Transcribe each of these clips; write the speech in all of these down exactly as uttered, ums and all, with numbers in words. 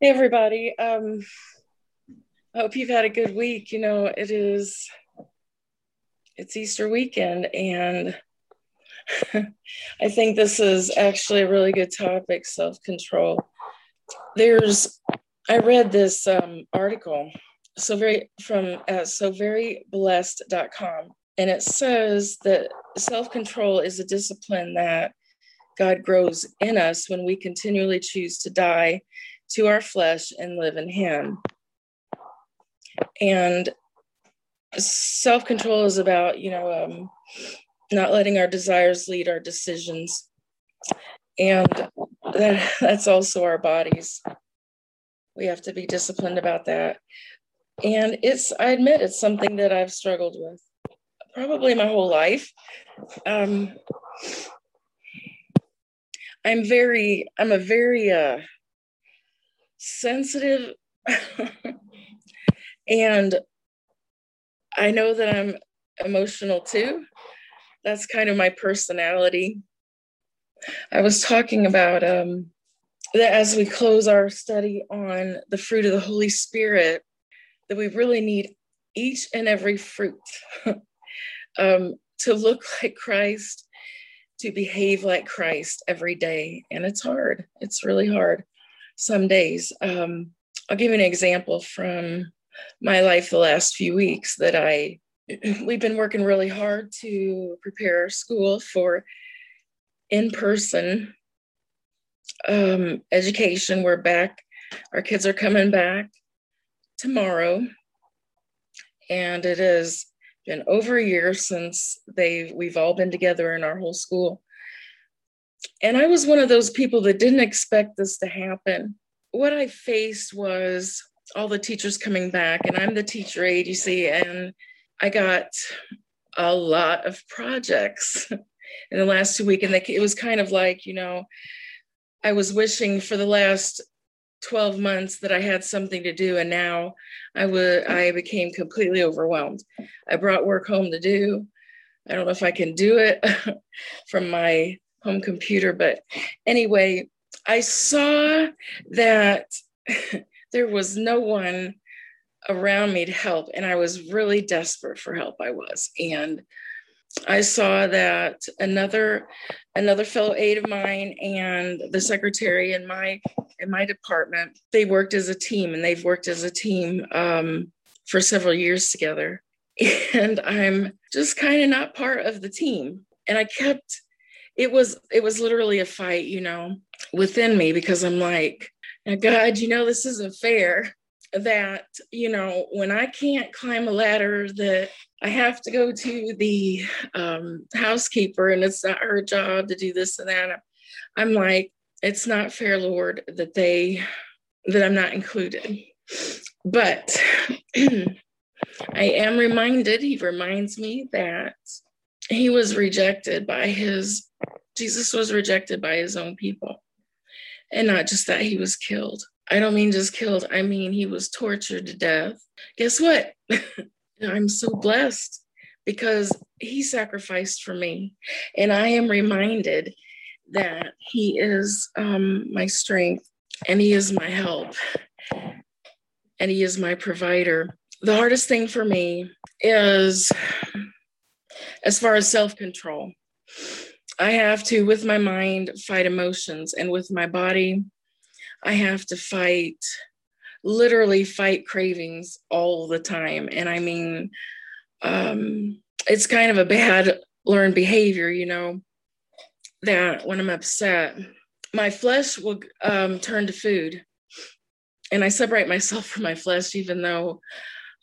Hey everybody, um, I hope you've had a good week. You know, it is, it's Easter weekend, and I think this is actually a really good topic, self-control. There's, I read this um, article so very from uh, so very blessed dot com, and it says that self-control is a discipline that God grows in us when we continually choose to die to our flesh and live in Him. And self-control is about, you know, um, not letting our desires lead our decisions. And that, that's also our bodies. We have to be disciplined about that. And it's, I admit, it's something that I've struggled with probably my whole life. Um, I'm very, I'm a very uh, sensitive and I know that I'm emotional too. That's kind of my personality. I was talking about um, that as we close our study on the fruit of the Holy Spirit, that we really need each and every fruit um, to look like Christ, to behave like Christ every day. And it's hard. It's really hard some days. Um, I'll give you an example from my life the last few weeks that I, we've been working really hard to prepare our school for in-person um, education. We're back. Our kids are coming back tomorrow. And it is been over a year since they we've all been together in our whole school. And I was one of those people that didn't expect this to happen. What I faced was all the teachers coming back, and I'm the teacher aide, you see, and I got a lot of projects in the last two weeks. And they, it was kind of like, you know, I was wishing for the last twelve months that I had something to do, and now I would I became completely overwhelmed. I brought work home to do. I don't know if I can do it from my home computer, but anyway, I saw that there was no one around me to help, and I was really desperate for help. I was, and I saw that another another fellow aide of mine and the secretary in my in my department, they worked as a team, and they've worked as a team um, for several years together. And I'm just kind of not part of the team. And I kept, it was, it was literally a fight, you know, within me, because I'm like, now God, you know, this isn't fair that, you know, when I can't climb a ladder, that I have to go to the um, housekeeper, and it's not her job to do this and that. I'm like, it's not fair, Lord, that they, that I'm not included. But I am reminded, he reminds me that he was rejected by his, Jesus was rejected by his own people. And not just that, he was killed. I don't mean just killed. I mean, he was tortured to death. Guess what? I'm so blessed because he sacrificed for me. And I am reminded that he is um, my strength, and he is my help, and he is my provider. The hardest thing for me is, as far as self-control, I have to, with my mind, fight emotions, and with my body, I have to fight, literally fight cravings all the time. And I mean, um, it's kind of a bad learned behavior, you know, that when I'm upset, my flesh will um, turn to food, and I separate myself from my flesh, even though,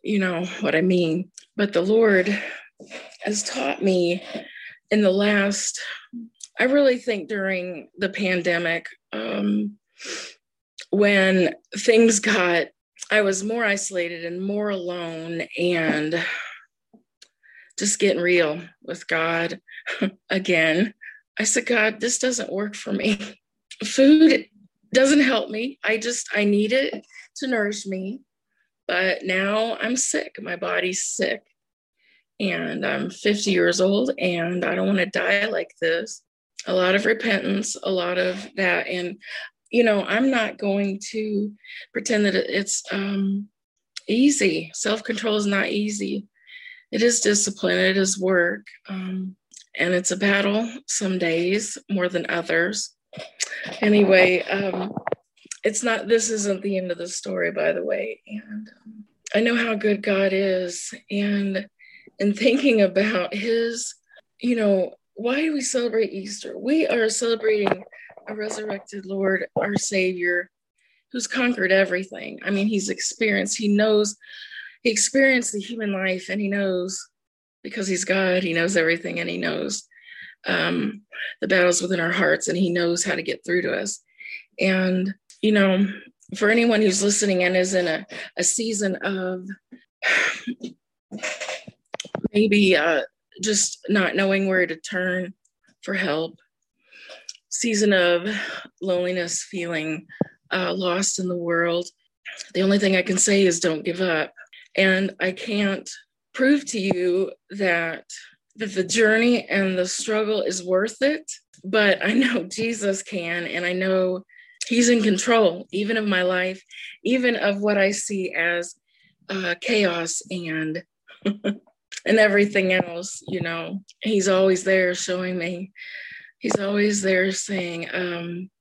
you know what I mean. But the Lord has taught me in the last, I really think during the pandemic, um, when things got, I was more isolated and more alone and just getting real with God again. I said, God, this doesn't work for me. Food doesn't help me. I just, I need it to nourish me. But now I'm sick. My body's sick. And I'm fifty years old, and I don't want to die like this. A lot of repentance, a lot of that. And, you know, I'm not going to pretend that it's um, easy. Self-control is not easy. It is discipline. It is work. Um, and it's a battle some days more than others. Anyway, um, it's not, this isn't the end of the story, by the way. And um, I know how good God is. And and thinking about his, you know, why do we celebrate Easter? We are celebrating a resurrected Lord, our Savior, who's conquered everything. I mean, he's experienced, he knows, he experienced the human life, and he knows, because he's God, he knows everything, and he knows um, the battles within our hearts, and he knows how to get through to us. And, you know, for anyone who's listening and is in a, a season of maybe uh, just not knowing where to turn for help, season of loneliness, feeling uh, lost in the world, the only thing I can say is don't give up. And I can't prove to you that, that the journey and the struggle is worth it, but I know Jesus can, and I know he's in control, even of my life, even of what I see as uh, chaos and and everything else. You know, he's always there showing me. He's always there saying, um,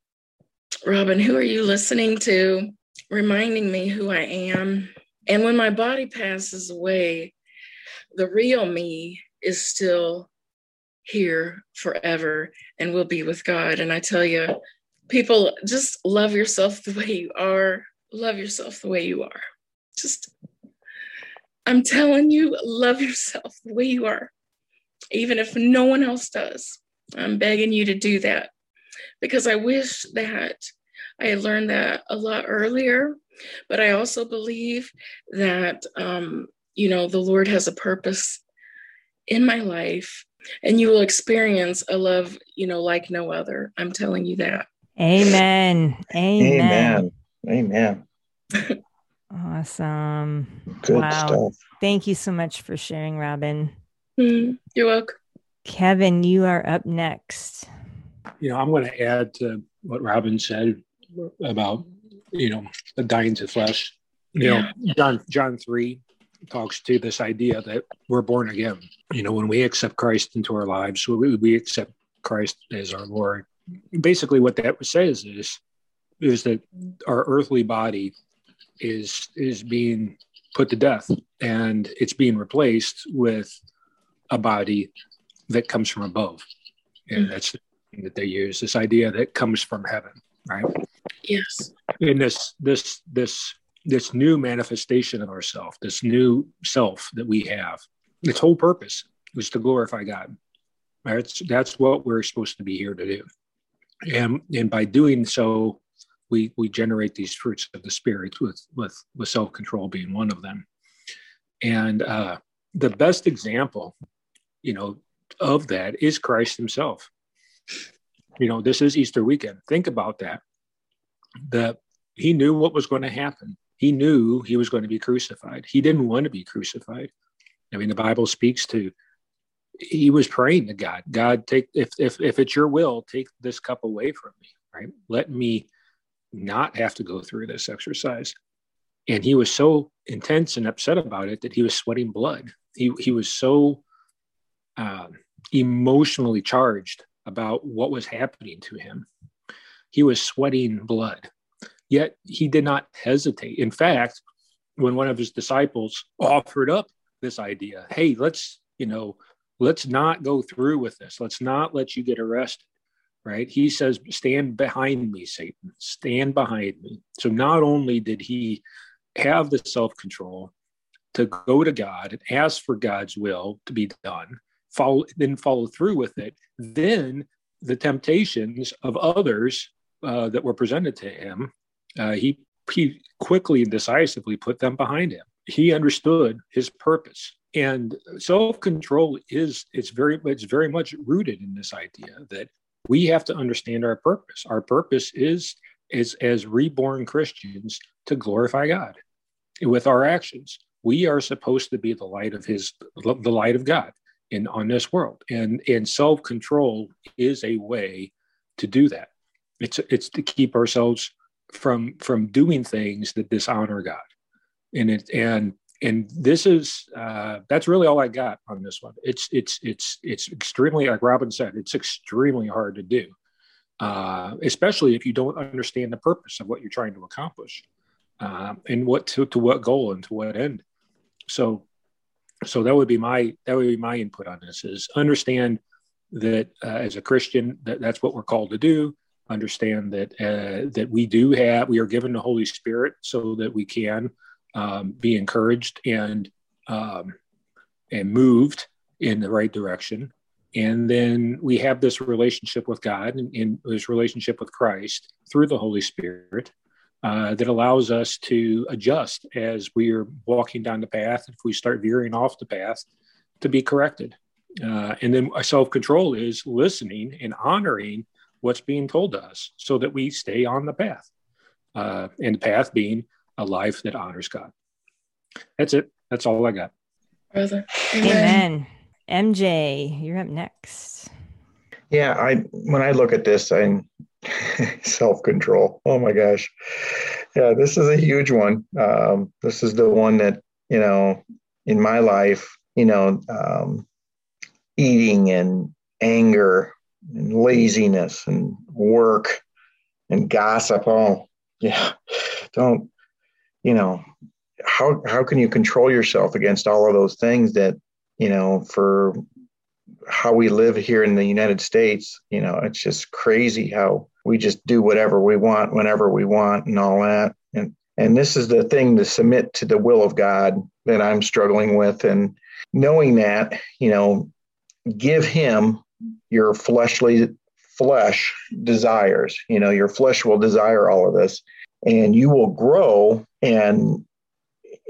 Robin, who are you listening to? Reminding me who I am. And when my body passes away, the real me is still here forever and will be with God. And I tell you, people, just love yourself the way you are. Love yourself the way you are. Just, I'm telling you, love yourself the way you are, even if no one else does. I'm begging you to do that, because I wish that I had learned that a lot earlier, but I also believe that, um, you know, the Lord has a purpose in my life, and you will experience a love, you know, like no other. I'm telling you that. Amen. Amen. Amen. Amen. Awesome. Good wow. stuff. Thank you so much for sharing, Robin. Mm, you're welcome. Kevin, you are up next. You know, I'm going to add to what Robin said about, you know, the dying to flesh. You yeah. know, John John three talks to this idea that we're born again. You know, when we accept Christ into our lives, we, we accept Christ as our Lord. Basically, what that says is, is that our earthly body is is being put to death, and it's being replaced with a body that comes from above. And that's the thing that they use, this idea that comes from heaven, right? Yes. And this this this this new manifestation of ourself, this new self that we have, its whole purpose was to glorify God. That's that's what we're supposed to be here to do. And and by doing so, we we generate these fruits of the Spirit, with with, with self-control being one of them. And uh, the best example, you know, of that is Christ himself. You know, this is Easter weekend. Think about that. That he knew what was going to happen. He knew he was going to be crucified. He didn't want to be crucified. I mean, the Bible speaks to, he was praying to God, God, take, if, if, if it's your will, take this cup away from me, right? Let me not have to go through this exercise. And he was so intense and upset about it that he was sweating blood. He, he was so uh, emotionally charged about what was happening to him. He was sweating blood, yet he did not hesitate. In fact, when one of his disciples offered up this idea, hey, let's, you know, let's not go through with this. Let's not let you get arrested, right? He says, stand behind me, Satan, stand behind me. So not only did he have the self-control to go to God and ask for God's will to be done, follow, then follow through with it, then the temptations of others Uh, that were presented to him, uh, he he quickly and decisively put them behind him. He understood his purpose, and self-control is it's very it's very much rooted in this idea that we have to understand our purpose. Our purpose is is as reborn Christians to glorify God with our actions. We are supposed to be the light of His the light of God in on this world, and and self-control is a way to do that. It's it's to keep ourselves from from doing things that dishonor God. And it and and this is uh, that's really all I got on this one. It's it's it's it's extremely, like Robin said, it's extremely hard to do, uh, especially if you don't understand the purpose of what you're trying to accomplish, um, and what to, to what goal and to what end. So so that would be my that would be my input on this, is understand that uh, as a Christian, that that's what we're called to do. Understand that uh, that we do have, we are given the Holy Spirit so that we can um, be encouraged and um, and moved in the right direction. And then we have this relationship with God and, and this relationship with Christ through the Holy Spirit uh, that allows us to adjust as we are walking down the path. If we start veering off the path, to be corrected. Uh, and then self-control is listening and honoring what's being told to us so that we stay on the path, uh, and the path being a life that honors God. That's it. That's all I got. Brother. Amen. Amen. M J, you're up next. Yeah. I, when I look at this, I self-control. Oh my gosh. Yeah. This is a huge one. Um, this is the one that, you know, in my life, you know, um, eating and anger and laziness and work and gossip. Oh, yeah. Don't, you know, how how can you control yourself against all of those things that, you know, for how we live here in the United States, you know, it's just crazy how we just do whatever we want, whenever we want and all that. And and this is the thing, to submit to the will of God, that I'm struggling with. And knowing that, you know, give him your fleshly flesh desires. You know, your flesh will desire all of this, and you will grow and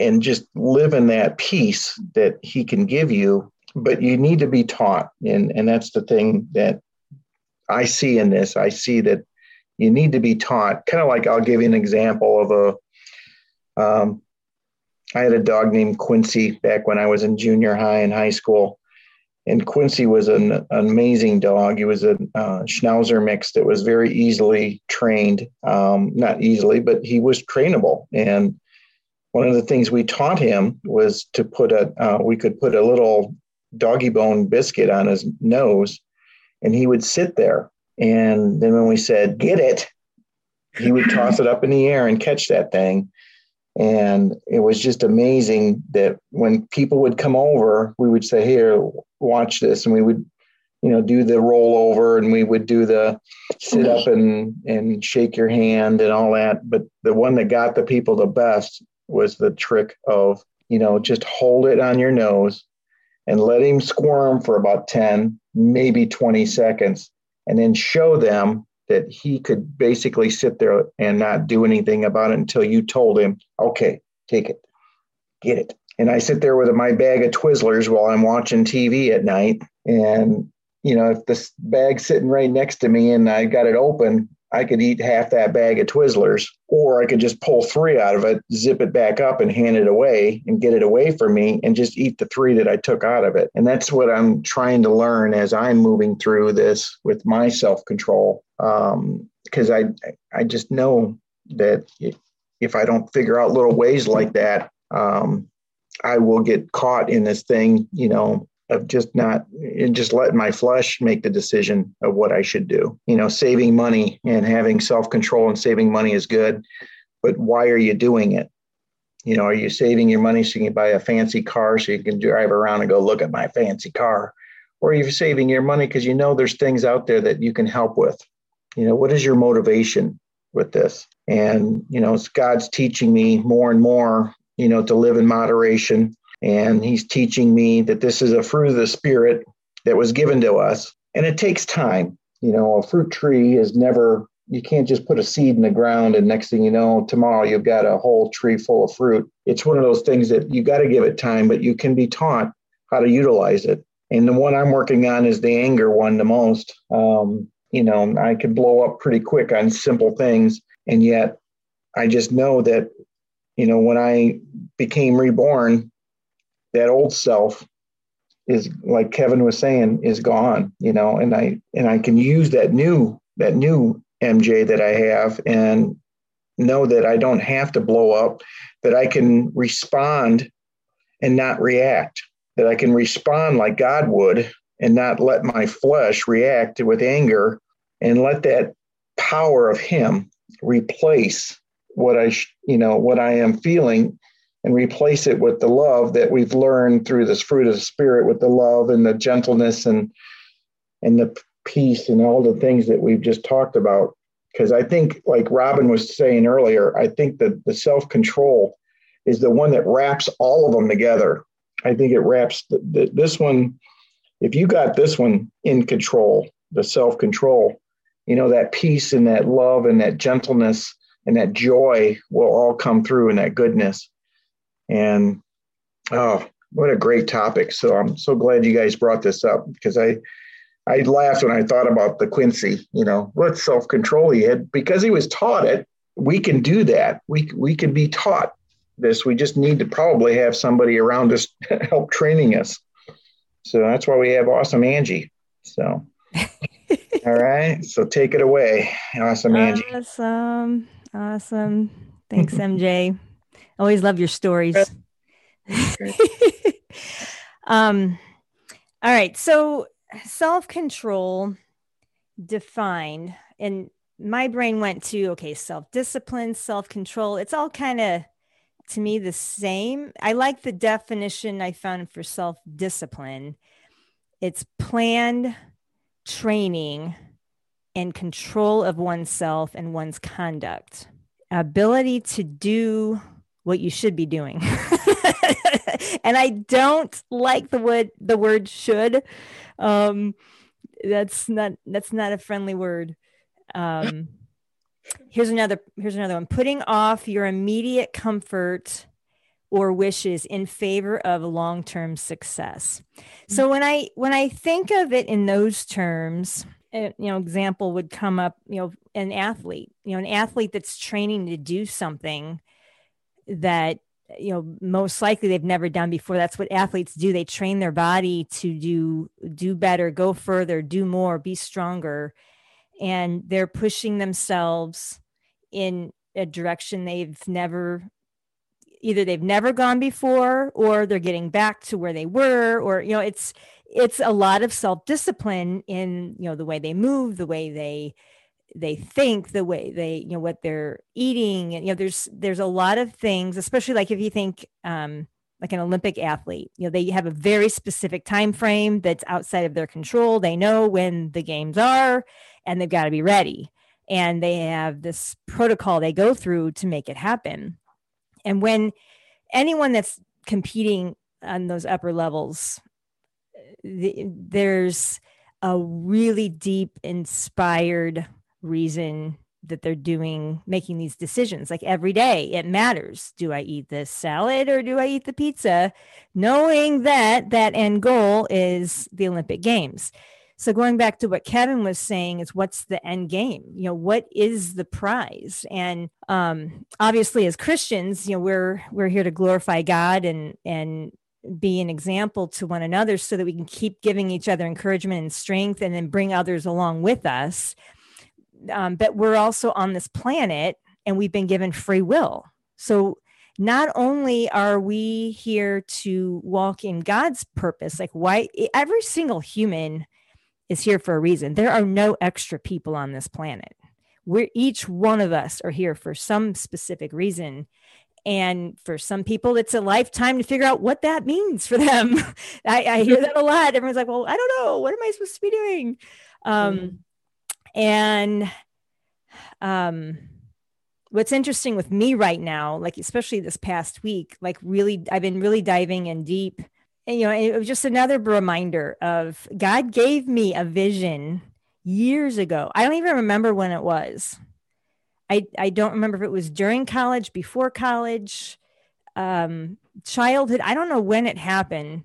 and just live in that peace that he can give you. But you need to be taught. And, and that's the thing that I see in this. I see that you need to be taught. Kind of like, I'll give you an example of a, um, I had a dog named Quincy back when I was in junior high and high school. And Quincy was an, an amazing dog. He was a uh, Schnauzer mix that was very easily trained. Um, not easily, but he was trainable. And one of the things we taught him was to put a, uh, we could put a little doggy bone biscuit on his nose, and he would sit there. And then when we said, get it, he would toss it up in the air and catch that thing. And it was just amazing that when people would come over, we would say, here, watch this. And we would, you know, do the rollover, and we would do the sit up and, and shake your hand and all that. But the one that got the people the best was the trick of, you know, just hold it on your nose and let him squirm for about ten, maybe twenty seconds, and then show them that he could basically sit there and not do anything about it until you told him, okay, take it, get it. And I sit there with my bag of Twizzlers while I'm watching T V at night. And, you know, if this bag's sitting right next to me and I got it open, I could eat half that bag of Twizzlers, or I could just pull three out of it, zip it back up and hand it away and get it away from me and just eat the three that I took out of it. And that's what I'm trying to learn as I'm moving through this with my self-control. Um, because I, I just know that if, if I don't figure out little ways like that, um, I will get caught in this thing, you know, of just not, and just letting my flesh make the decision of what I should do. You know, saving money and having self-control and saving money is good, but why are you doing it? You know, are you saving your money so you can buy a fancy car so you can drive around and go, look at my fancy car? Or are you saving your money because you know there's things out there that you can help with? You know, what is your motivation with this? And, you know, it's God's teaching me more and more, you know, to live in moderation. And he's teaching me that this is a fruit of the Spirit that was given to us. And it takes time. You know, a fruit tree is never, you can't just put a seed in the ground and next thing you know, tomorrow you've got a whole tree full of fruit. It's one of those things that you got to give it time, but you can be taught how to utilize it. And the one I'm working on is the anger one the most. Um, You know, I could blow up pretty quick on simple things. And yet I just know that, you know, when I became reborn, that old self is, like Kevin was saying, is gone, you know, and I and I can use that new that new M J that I have, and know that I don't have to blow up, that I can respond and not react, that I can respond like God would and not let my flesh react with anger, and let that power of him replace what I, you know, what I am feeling, and replace it with the love that we've learned through this fruit of the Spirit, with the love and the gentleness and and the peace and all the things that we've just talked about. Because I think, like Robin was saying earlier, I think that the self-control is the one that wraps all of them together. I think it wraps the, the, this one. If you got this one in control, the self-control, you know, that peace and that love and that gentleness and that joy will all come through, in that goodness. And, oh, what a great topic. So I'm so glad you guys brought this up, because I, I laughed when I thought about the Quincy, you know, what self-control he had, because he was taught it. We can do that. We, we can be taught this. We just need to probably have somebody around us help training us. So that's why we have Awesome Angie. So, all right. So take it away. Awesome Angie. Awesome. Awesome. Thanks, M J. Always love your stories. um, all right. So self-control defined, and my brain went to, okay, self-discipline, self-control. It's all kind of, to me, the same. I like the definition I found for self-discipline. It's planned training and control of oneself and one's conduct. Ability to do what you should be doing. And I don't like the word, the word should. Um, that's not, that's not a friendly word. Um, here's another, here's another one. Putting off your immediate comfort or wishes in favor of long-term success. So when I, when I think of it in those terms, you know, example would come up, you know, an athlete, you know, an athlete that's training to do something that, you know, most likely they've never done before. That's what athletes do. They train their body to do, do better, go further, do more, be stronger. And they're pushing themselves in a direction they've never, either they've never gone before, or they're getting back to where they were, or, you know, it's, it's a lot of self-discipline in, you know, the way they move, the way they, they think, the way they, you know, what they're eating. And, you know, there's, there's a lot of things, especially like if you think um, like an Olympic athlete, you know, they have a very specific time frame that's outside of their control. They know when the games are, and they've got to be ready. And they have this protocol they go through to make it happen. And when anyone that's competing on those upper levels, the, there's a really deep, inspired reason that they're doing, making these decisions. Like every day it matters. Do I eat this salad or do I eat the pizza? Knowing that that end goal is the Olympic Games. So going back to what Kevin was saying, is what's the end game? You know, what is the prize? And um, obviously as Christians, you know, we're, we're here to glorify God and, and be an example to one another, so that we can keep giving each other encouragement and strength, and then bring others along with us. Um, but we're also on this planet, and we've been given free will. So not only are we here to walk in God's purpose, like why every single human is here for a reason. There are no extra people on this planet. We're each one of us are here for some specific reason. And for some people, it's a lifetime to figure out what that means for them. I, I hear that a lot. Everyone's like, well, I don't know. What am I supposed to be doing? Um, mm-hmm. And um, what's interesting with me right now, like especially this past week, like really, I've been really diving in deep. And, you know, it was just another reminder of God gave me a vision years ago. I don't even remember when it was. I, I don't remember if it was during college, before college, um, childhood. I don't know when it happened,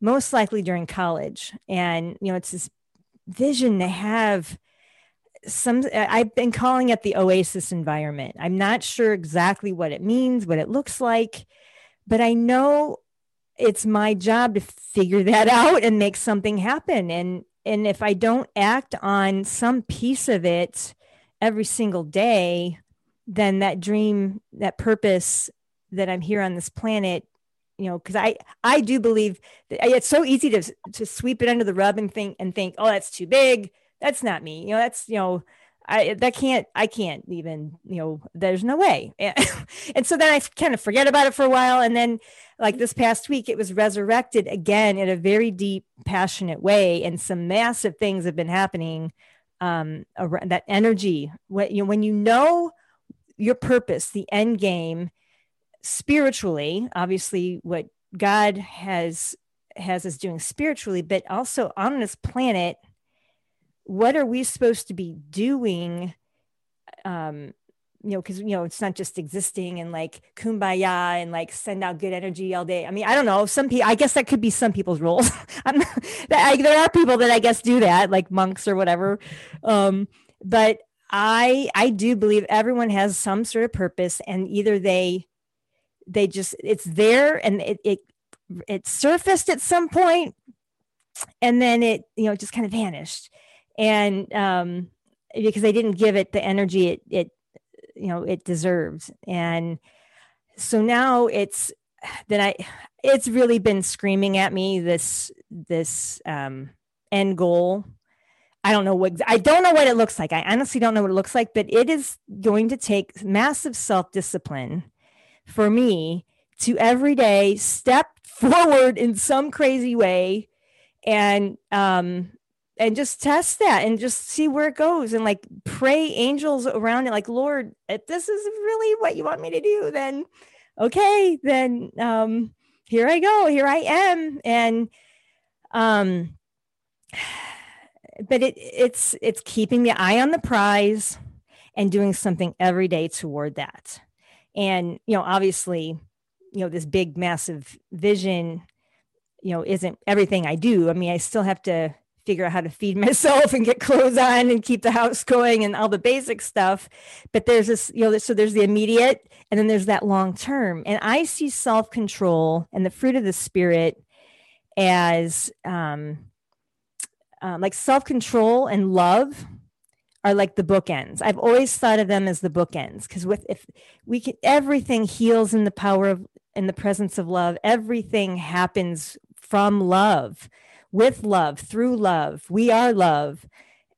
most likely during college. And, you know, it's this vision to have some, I've been calling it the Oasis environment. I'm not sure exactly what it means, what it looks like, but I know it's my job to figure that out and make something happen. And, and if I don't act on some piece of it every single day, then that dream, that purpose that I'm here on this planet, you know, because I, I do believe that it's so easy to to sweep it under the rug and think and think, oh, that's too big. That's not me. You know, that's, you know, I, that can't, I can't even, you know, there's no way. And so then I kind of forget about it for a while. And then like this past week, it was resurrected again in a very deep, passionate way. And some massive things have been happening um, around that energy. When you, know, when you know your purpose, the end game spiritually, obviously what God has, has us doing spiritually, but also on this planet, what are we supposed to be doing? Um, you know, cause you know, it's not just existing and like kumbaya and like send out good energy all day. I mean, I don't know. Some people, I guess that could be some people's roles. I'm not, I, there are people that I guess do that, like monks or whatever. Um, but I, I do believe everyone has some sort of purpose, and either they, they just, it's there and it, it, it surfaced at some point, and then it, you know, just kind of vanished. And, um, because they didn't give it the energy it, it, you know, it deserved. And so now it's, then I, it's really been screaming at me, this, this, um, end goal. I don't know what, I don't know what it looks like. I honestly don't know what it looks like, but it is going to take massive self-discipline for me to every day step forward in some crazy way. And, um, and just test that and just see where it goes, and like pray angels around it. Like, Lord, if this is really what you want me to do, then okay, then, um, here I go, here I am. And, um, but it, it's, it's keeping the eye on the prize and doing something every day toward that. And, you know, obviously, you know, this big, massive vision, you know, isn't everything I do. I mean, I still have to figure out how to feed myself and get clothes on and keep the house going and all the basic stuff. But there's this, you know, so there's the immediate, and then there's that long term. And I see self-control and the fruit of the spirit as um, um, like self-control and love are like the bookends. I've always thought of them as the bookends, because with, if we can, everything heals in the power of, in the presence of love. Everything happens from love, with love, through love. We are love.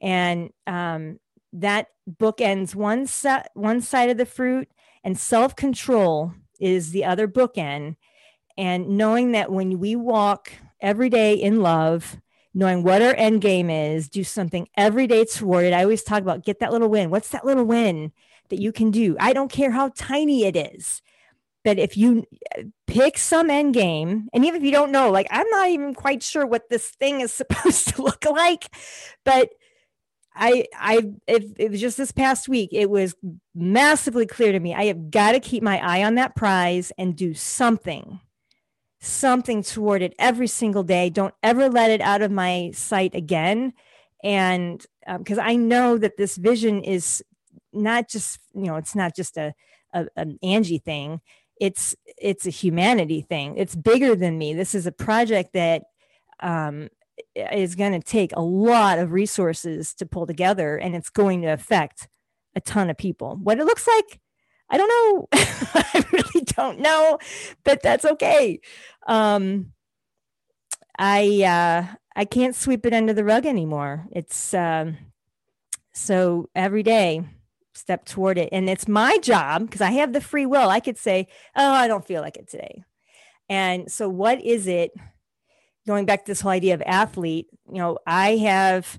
And um, that bookends one side, one side of the fruit, and self-control is the other bookend. And knowing that when we walk every day in love, knowing what our end game is, do something every day toward it. I always talk about, get that little win. What's that little win that you can do? I don't care how tiny it is. But if you pick some end game, and even if you don't know, like, I'm not even quite sure what this thing is supposed to look like, but I, I, it, it was just this past week, it was massively clear to me, I have got to keep my eye on that prize and do something, something toward it every single day. Don't ever let it out of my sight again. And um, because I know that this vision is not just, you know, it's not just a, a an Angie thing. It's, it's a humanity thing. It's bigger than me. This is a project that um, is going to take a lot of resources to pull together, and it's going to affect a ton of people. What it looks like, I don't know. I really don't know, but that's okay. Um, I, uh, I can't sweep it under the rug anymore. It's um, so every day, step toward it. And it's my job, because I have the free will. I could say, oh, I don't feel like it today. And so what is it? Going back to this whole idea of athlete, you know, I have,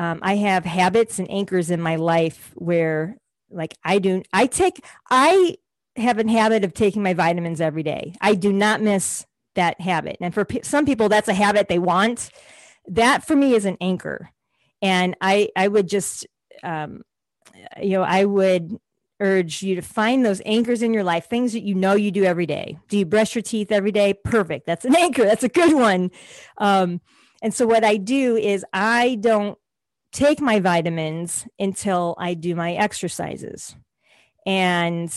um, I have habits and anchors in my life where, like, I do, I take, I have a habit of taking my vitamins every day. I do not miss that habit. And for p- some people, that's a habit they want. That for me is an anchor. And I, I would just, um, you know, I would urge you to find those anchors in your life, things that you know you do every day. Do you brush your teeth every day? Perfect. That's an anchor. That's a good one. Um, and so what I do is I don't take my vitamins until I do my exercises. And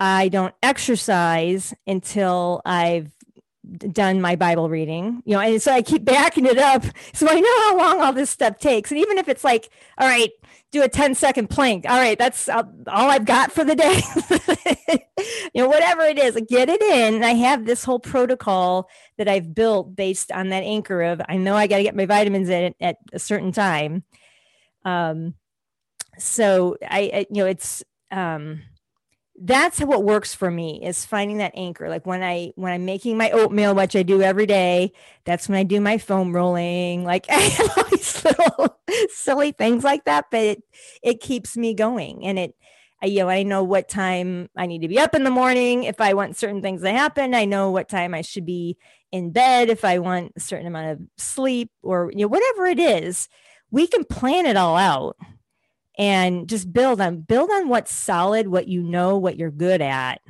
I don't exercise until I've done my Bible reading, you know, and so I keep backing it up. So I know how long all this stuff takes. And even if it's like, all right, do a ten second plank. All right. That's all I've got for the day. You know, whatever it is, I get it in. And I have this whole protocol that I've built based on that anchor of, I know I got to get my vitamins in at a certain time. Um, so I, I you know, it's, um, that's what works for me, is finding that anchor. Like when I, when I'm making my oatmeal, which I do every day, that's when I do my foam rolling, like I have all these little silly things like that, but it, it keeps me going. And it, I, you know, I know what time I need to be up in the morning. If I want certain things to happen, I know what time I should be in bed. If I want a certain amount of sleep, or, you know, whatever it is, we can plan it all out. And just build on, build on what's solid, what you know, what you're good at.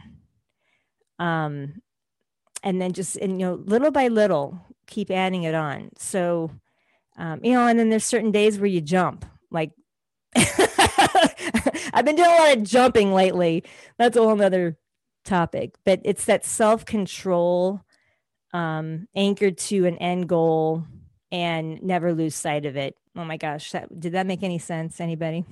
Um, and then just, and, you know, little by little, keep adding it on. So, um, you know, and then there's certain days where you jump, like I've been doing a lot of jumping lately. That's a whole nother topic, but it's that self-control, um, anchored to an end goal and never lose sight of it. Oh my gosh, that, did that make any sense, anybody?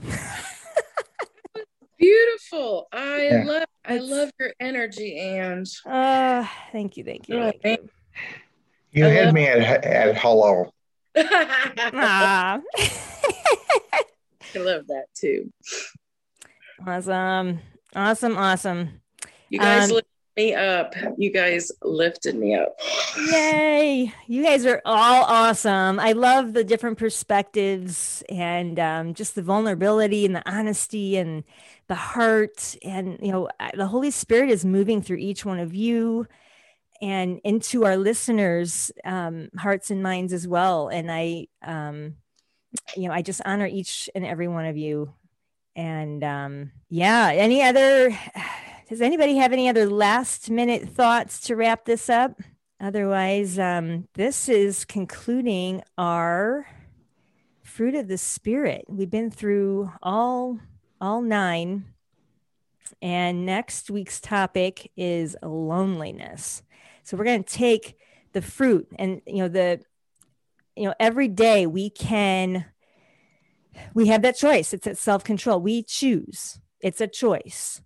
Beautiful. I yeah. love I love your energy, Ange. Uh, thank you, thank you. Thank you, you had me at, at hello. I love that too. Awesome. Awesome, awesome. You guys um, look me up. You guys lifted me up. Yay. You guys are all awesome. I love the different perspectives and um, just the vulnerability and the honesty and the heart. And, you know, the Holy Spirit is moving through each one of you and into our listeners' um, hearts and minds as well. And I, um, you know, I just honor each and every one of you. And um, yeah, any other... Does anybody have any other last minute thoughts to wrap this up? Otherwise, um, this is concluding our Fruit of the Spirit. We've been through all, all nine. And next week's topic is loneliness. So we're going to take the fruit and, you know, the, you know, every day we can, we have that choice. It's that self-control. We choose. It's a choice.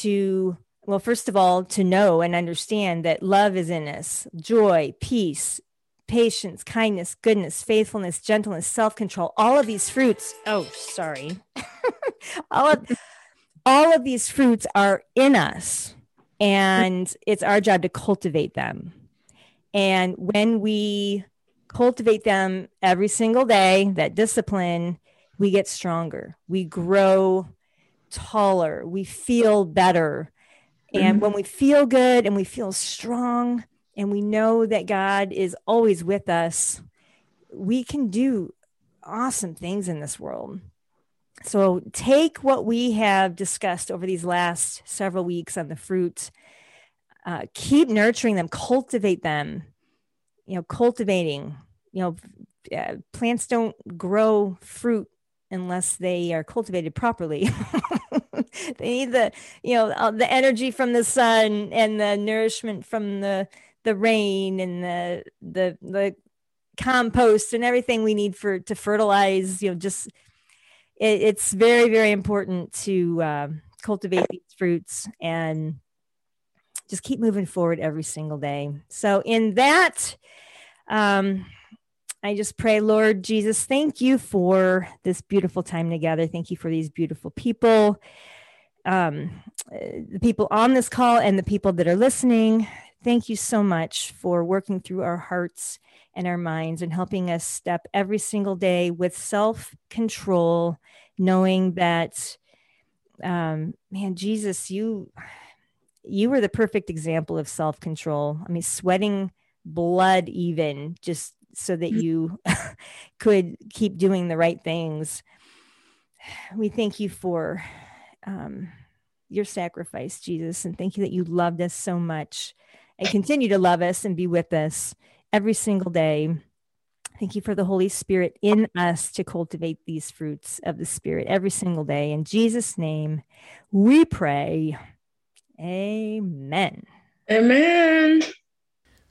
To, well, first of all, to know and understand that love is in us, joy, peace, patience, kindness, goodness, faithfulness, gentleness, self-control, all of these fruits. Oh, sorry. all of, all of these fruits are in us, and it's our job to cultivate them. And when we cultivate them every single day, that discipline, we get stronger, we grow taller, we feel better. And when we feel good and we feel strong and we know that God is always with us, we can do awesome things in this world. So take what we have discussed over these last several weeks on the fruit, uh, keep nurturing them, cultivate them, you know, cultivating, you know, uh, plants don't grow fruit unless they are cultivated properly. They need the, you know, the energy from the sun and the nourishment from the, the rain and the, the, the compost and everything we need for, to fertilize, you know, just, it, it's very, very important to uh, cultivate these fruits and just keep moving forward every single day. So in that, um, I just pray, Lord Jesus, thank you for this beautiful time together. Thank you for these beautiful people, um, the people on this call and the people that are listening. Thank you so much for working through our hearts and our minds and helping us step every single day with self-control, knowing that, um, man, Jesus, you, you were the perfect example of self-control. I mean, sweating blood even just so that you could keep doing the right things. We thank you for um, your sacrifice, Jesus, and thank you that you loved us so much and continue to love us and be with us every single day. Thank you for the Holy Spirit in us to cultivate these fruits of the Spirit every single day. In Jesus' name, we pray. Amen. Amen.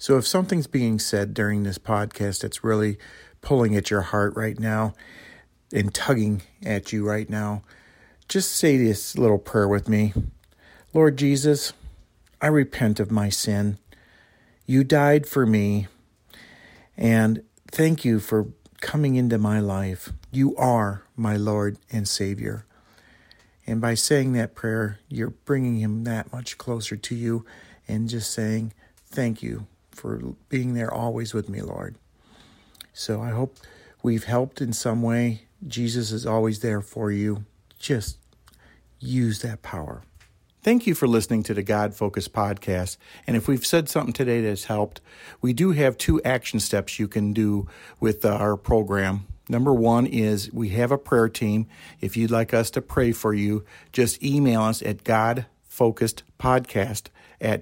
So if something's being said during this podcast that's really pulling at your heart right now and tugging at you right now, just say this little prayer with me. Lord Jesus, I repent of my sin. You died for me, and thank you for coming into my life. You are my Lord and Savior. And by saying that prayer, you're bringing him that much closer to you and just saying, thank you for being there always with me, Lord. So I hope we've helped in some way. Jesus is always there for you. Just use that power. Thank you for listening to the God Focus podcast. And if we've said something today that's helped, we do have two action steps you can do with our program. Number one is we have a prayer team. If you'd like us to pray for you, just email us at godfocusedpodcast at